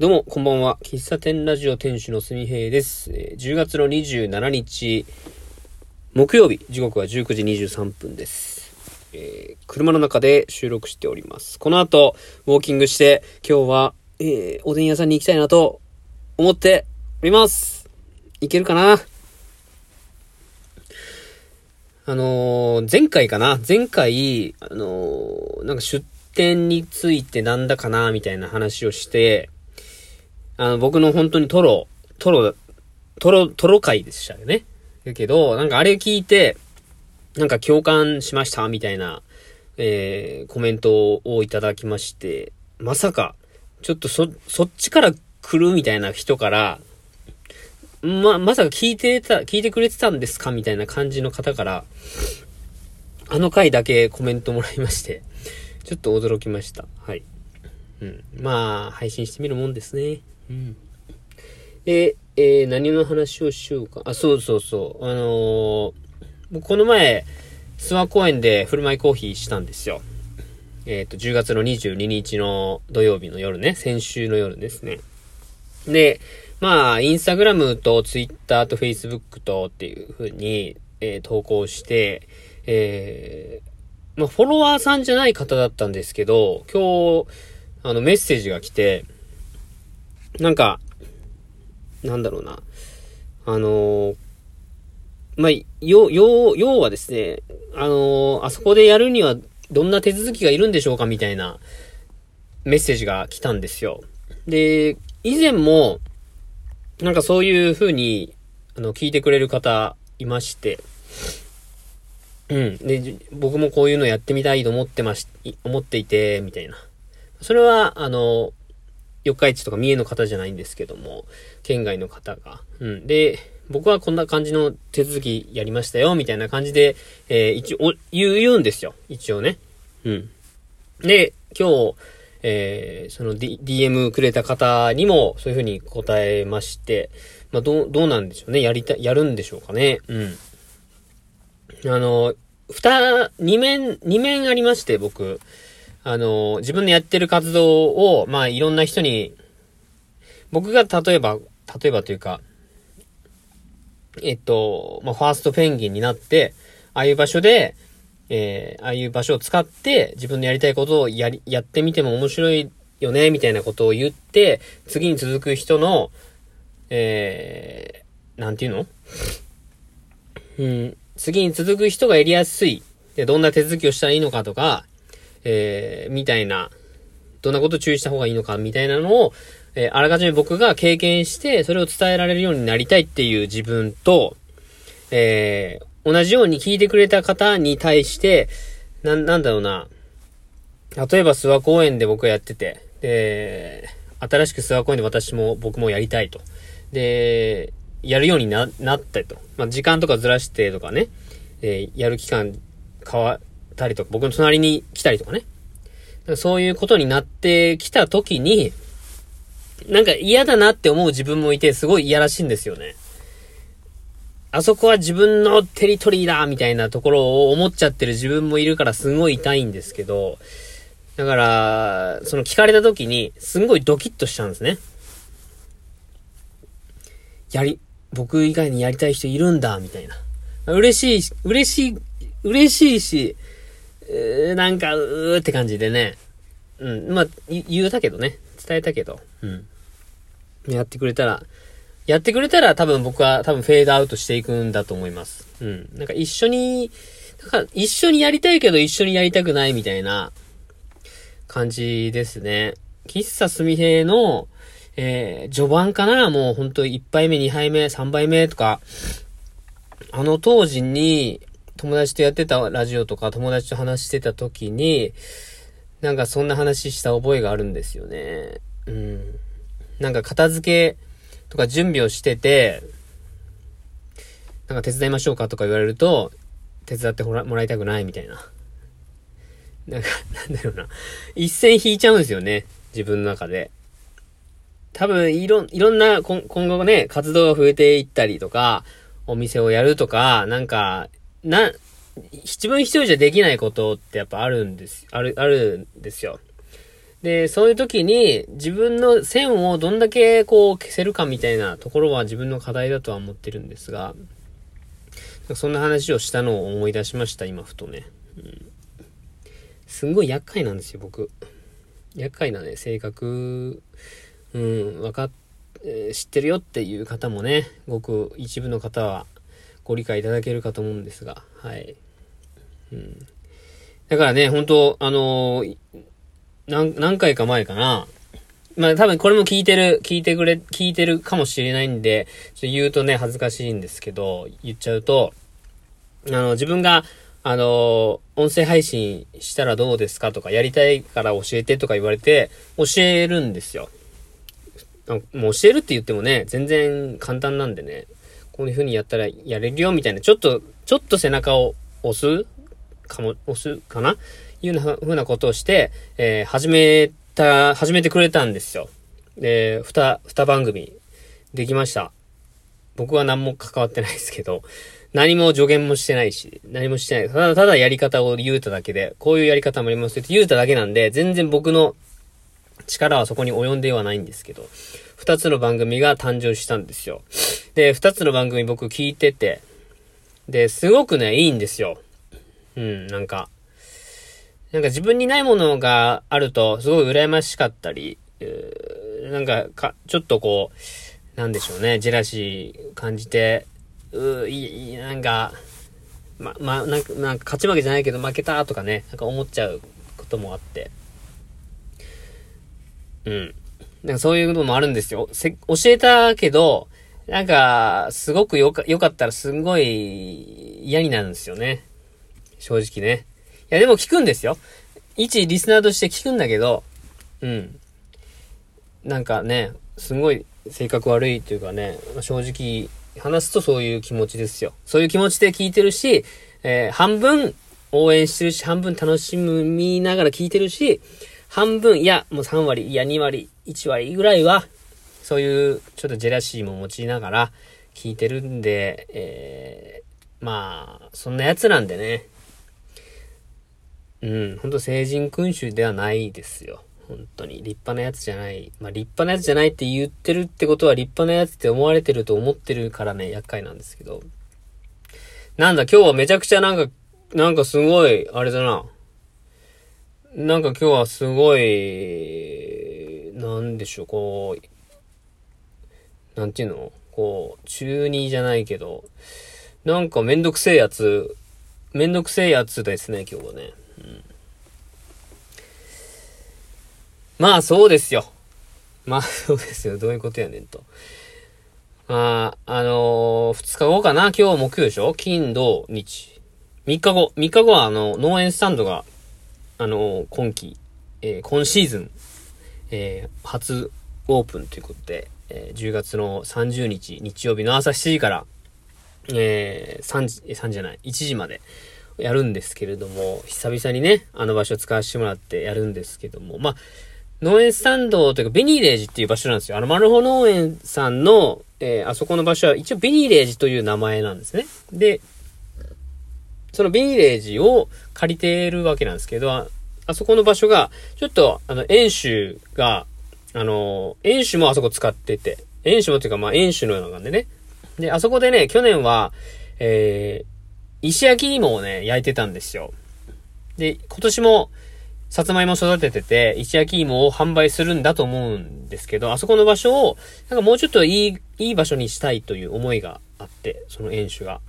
どうもこんばんは。喫茶店ラジオ店主のすみへいです。10月の27日木曜日、時刻は19時23分です。車の中で収録しております。この後ウォーキングして、今日は、おでん屋さんに行きたいなと思っております。行けるかな。前回なんか出店についてなんだかなみたいな話をして、僕の本当にトロ回でしたよね。だけど、なんかあれ聞いて、なんか共感しましたみたいな、コメントをいただきまして、まさか、ちょっとそっちから来るみたいな人から、まさか聞いてくれてたんですかみたいな感じの方から、あの回だけコメントもらいまして、ちょっと驚きました。はい。うん、まあ、配信してみるもんですね。うん、で、何の話をしようか。そう。僕この前、諏訪公園で振る舞いコーヒーしたんですよ。10月の22日の土曜日の夜ね。先週の夜ですね。で、まあ、インスタグラムとツイッターとフェイスブックとっていう風に、投稿して、まあ、フォロワーさんじゃない方だったんですけど、今日、メッセージが来て、なんか、なんだろうな。まあ、要はですね、あそこでやるにはどんな手続きがいるんでしょうかみたいなメッセージが来たんですよ。で、以前も、なんかそういう風に、聞いてくれる方いまして、うん。で、僕もこういうのやってみたいと思っていて、みたいな。それは、四日市とか三重の方じゃないんですけども、県外の方が。うん。で、僕はこんな感じの手続きやりましたよ、みたいな感じで、一応、言うんですよ。一応ね。うん。で、今日、その DM くれた方にも、そういうふうに答えまして、まあ、どうなんでしょうね。やるんでしょうかね。うん。二面ありまして、僕。自分のやってる活動を、まあ、いろんな人に、僕が例えばというか、まあ、ファーストペンギンになって、ああいう場所で、ああいう場所を使って、自分のやりたいことをやってみても面白いよね、みたいなことを言って、次に続く人の、なんていうの？うん、次に続く人がやりやすい。で、どんな手続きをしたらいいのかとか、みたいな、どんなことを注意した方がいいのかみたいなのを、あらかじめ僕が経験してそれを伝えられるようになりたいっていう自分と、同じように聞いてくれた方に対して、なんだろうな、例えば諏訪公園で僕やってて、新しく諏訪公園で僕もやりたいと、でやるようになったと、まあ、時間とかずらしてとかね、やる期間たりとか、僕の隣に来たりとかね、そういうことになってきた時に、なんか嫌だなって思う自分もいて、すごい嫌らしいんですよね。あそこは自分のテリトリーだみたいなところを思っちゃってる自分もいるから、すごい痛いんですけど、だからその聞かれた時にすごいドキッとしちゃうんですね。僕以外にやりたい人いるんだみたいな。嬉しいし、なんか、って感じでね。うん。まあ、伝えたけど。うん。やってくれたら僕はフェードアウトしていくんだと思います。うん。なんか一緒にやりたいけど一緒にやりたくないみたいな感じですね。喫茶すみへいの、序盤かな。もうほんと1杯目、2杯目、3杯目とか、あの当時に、友達とやってたラジオとか、友達と話してた時に、なんかそんな話した覚えがあるんですよね。うん。なんか片付けとか準備をしてて、なんか手伝いましょうかとか言われると、手伝ってもらいたくないみたいな。なんか、なんだろうな。一線引いちゃうんですよね。自分の中で。多分、いろんな、今後ね、活動が増えていったりとか、お店をやるとか、なんか、自分一人じゃできないことってやっぱあるんですよ。で、そういう時に自分の線をどんだけこう消せるかみたいなところは自分の課題だとは思ってるんですが、そんな話をしたのを思い出しました、今ふとね。すんごい厄介なんですよ、僕。厄介なね、性格、知ってるよっていう方もね、ごく一部の方はご理解いただけるかと思うんですが、はい。だからね、本当何回か前かな。まあ多分これも聞いてるかもしれないんで、ちょっと言うとね、恥ずかしいんですけど、言っちゃうと、自分が、音声配信したらどうですかとか、やりたいから教えてとか言われて、教えるんですよ。もう教えるって言ってもね、全然簡単なんでね、こういう風にやったらやれるよみたいな、ちょっと背中を押すかないう風なことをして、始めてくれたんですよ。で、2番組できました。僕は何も関わってないですけど、何も助言もしてないし、何もしてない。ただやり方を言うただけで、こういうやり方もありますって言うただけなんで、全然僕の力はそこに及んではないんですけど、2つの番組が誕生したんですよ。で、2つの番組僕聞いてて、で、すごくね、いいんですよ。なんか自分にないものがあると、すごい羨ましかったり、ちょっとこう、なんでしょうね、ジェラシー感じて、なんか勝ち負けじゃないけど負けたとかね、なんか思っちゃうこともあって。なんかそういうこともあるんですよ。教えたけど、なんか、すごく良かったらすごい嫌になるんですよね。正直ね。いやでも聞くんですよ。一リスナーとして聞くんだけど、なんかね、すごい性格悪いというかね、正直話すとそういう気持ちですよ。そういう気持ちで聞いてるし、半分応援してるし、半分楽しみながら聞いてるし、半分、いや、もう3割、いや2割、1割ぐらいは、そういうちょっとジェラシーも持ちながら聞いてるんで、そんなやつなんでね。ほんと成人君主ではないですよ。本当に。立派なやつじゃない。まあ、立派なやつじゃないって言ってるってことは立派なやつって思われてると思ってるからね、厄介なんですけど。なんだ、今日はめちゃくちゃなんかすごい、あれだな。なんか今日はすごい、なんでしょう、こう、なんていうの？こう、中二じゃないけど、なんかめんどくせえやつですね、今日はね。まあそうですよ、どういうことやねんと。2日後かな、今日木曜でしょ？金、土、日。3日後は農園スタンドが、今シーズン、初オープンということで、10月の30日、日曜日の朝7時から、1時までやるんですけれども、久々にね、あの場所を使わせてもらってやるんですけども、まあ、農園スタンドというか、ベニーレージっていう場所なんですよ。マルホ農園さんの、あそこの場所は、一応ベニーレージという名前なんですね。で、そのベニーレージを借りているわけなんですけど、あそこの場所が、ちょっと、園主が、園主もあそこ使ってて、園主もというか、園主のような感じでね。で、あそこでね、去年は、石焼き芋をね、焼いてたんですよ。で、今年も、さつまいも育ててて、石焼き芋を販売するんだと思うんですけど、あそこの場所を、なんかもうちょっといい場所にしたいという思いがあって、その園主が。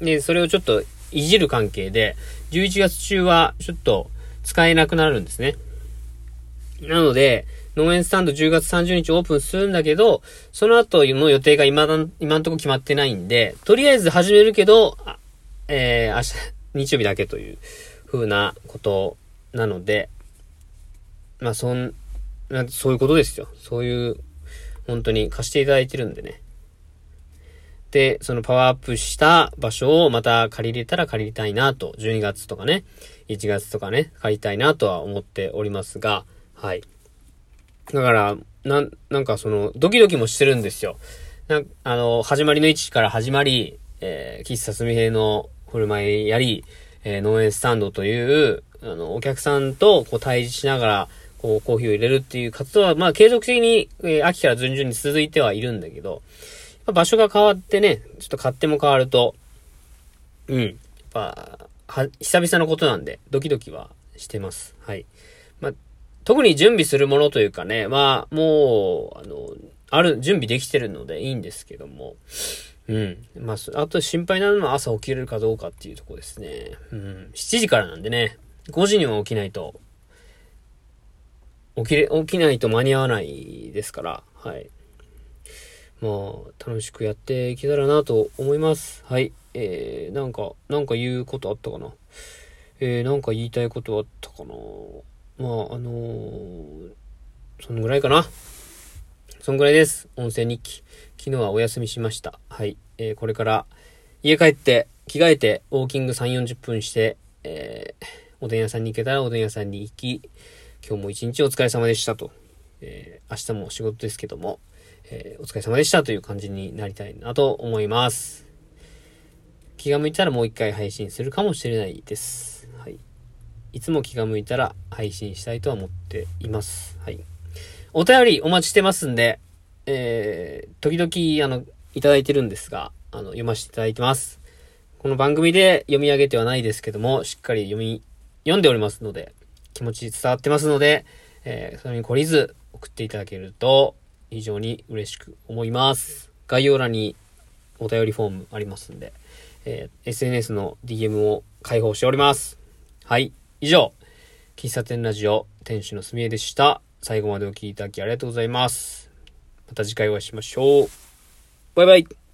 で、それをちょっといじる関係で、11月中はちょっと使えなくなるんですね。なので、農園スタンド10月30日オープンするんだけど、その後の予定が今のところ決まってないんで、とりあえず始めるけど、明日、日曜日だけという風なことなので、そういうことですよ。そういう、本当に貸していただいてるんでね。で、そのパワーアップした場所をまた借りれたら借りたいなと、12月とかね、1月とかね、借りたいなとは思っておりますが、はい。だから、なんかその、ドキドキもしてるんですよ。始まりの位置から始まり、喫茶すみへいの振る舞いやり、農園スタンドという、お客さんとこう対峙しながら、こうコーヒーを入れるっていう活動はまあ継続的に、秋から順々に続いてはいるんだけど、場所が変わってね、ちょっと勝手も変わると、やっぱ久々のことなんでドキドキはしてます。はい。まあ特に準備するものというかね、まあもう準備できてるのでいいんですけども、まああと心配なのは朝起きれるかどうかっていうところですね。7時からなんでね、5時には起きないと起きないと間に合わないですから、はい。まあ、楽しくやっていけたらなと思います。はい。なんか言うことあったかな。なんか言いたいことあったかな。まあ、そのぐらいかな。そのぐらいです。音声日記。昨日はお休みしました。はい。これから家帰って、着替えて、ウォーキング3、40分して、おでん屋さんに行けたらおでん屋さんに行き、今日も一日お疲れ様でしたと。明日も仕事ですけども。お疲れ様でしたという感じになりたいなと思います。気が向いたらもう一回配信するかもしれないです。はい。いつも気が向いたら配信したいとは思っています。はい。お便りお待ちしてますんで、時々いただいてるんですが、読ませていただいてます。この番組で読み上げてはないですけども、しっかり読んでおりますので、気持ち伝わってますので、それに懲りず送っていただけると、非常に嬉しく思います。概要欄にお便りフォームありますんで、SNS の DM を開放しております。はい。以上、喫茶店ラジオ店主のすみえでした。最後までお聞きいただきありがとうございます。また次回お会いしましょう。バイバイ。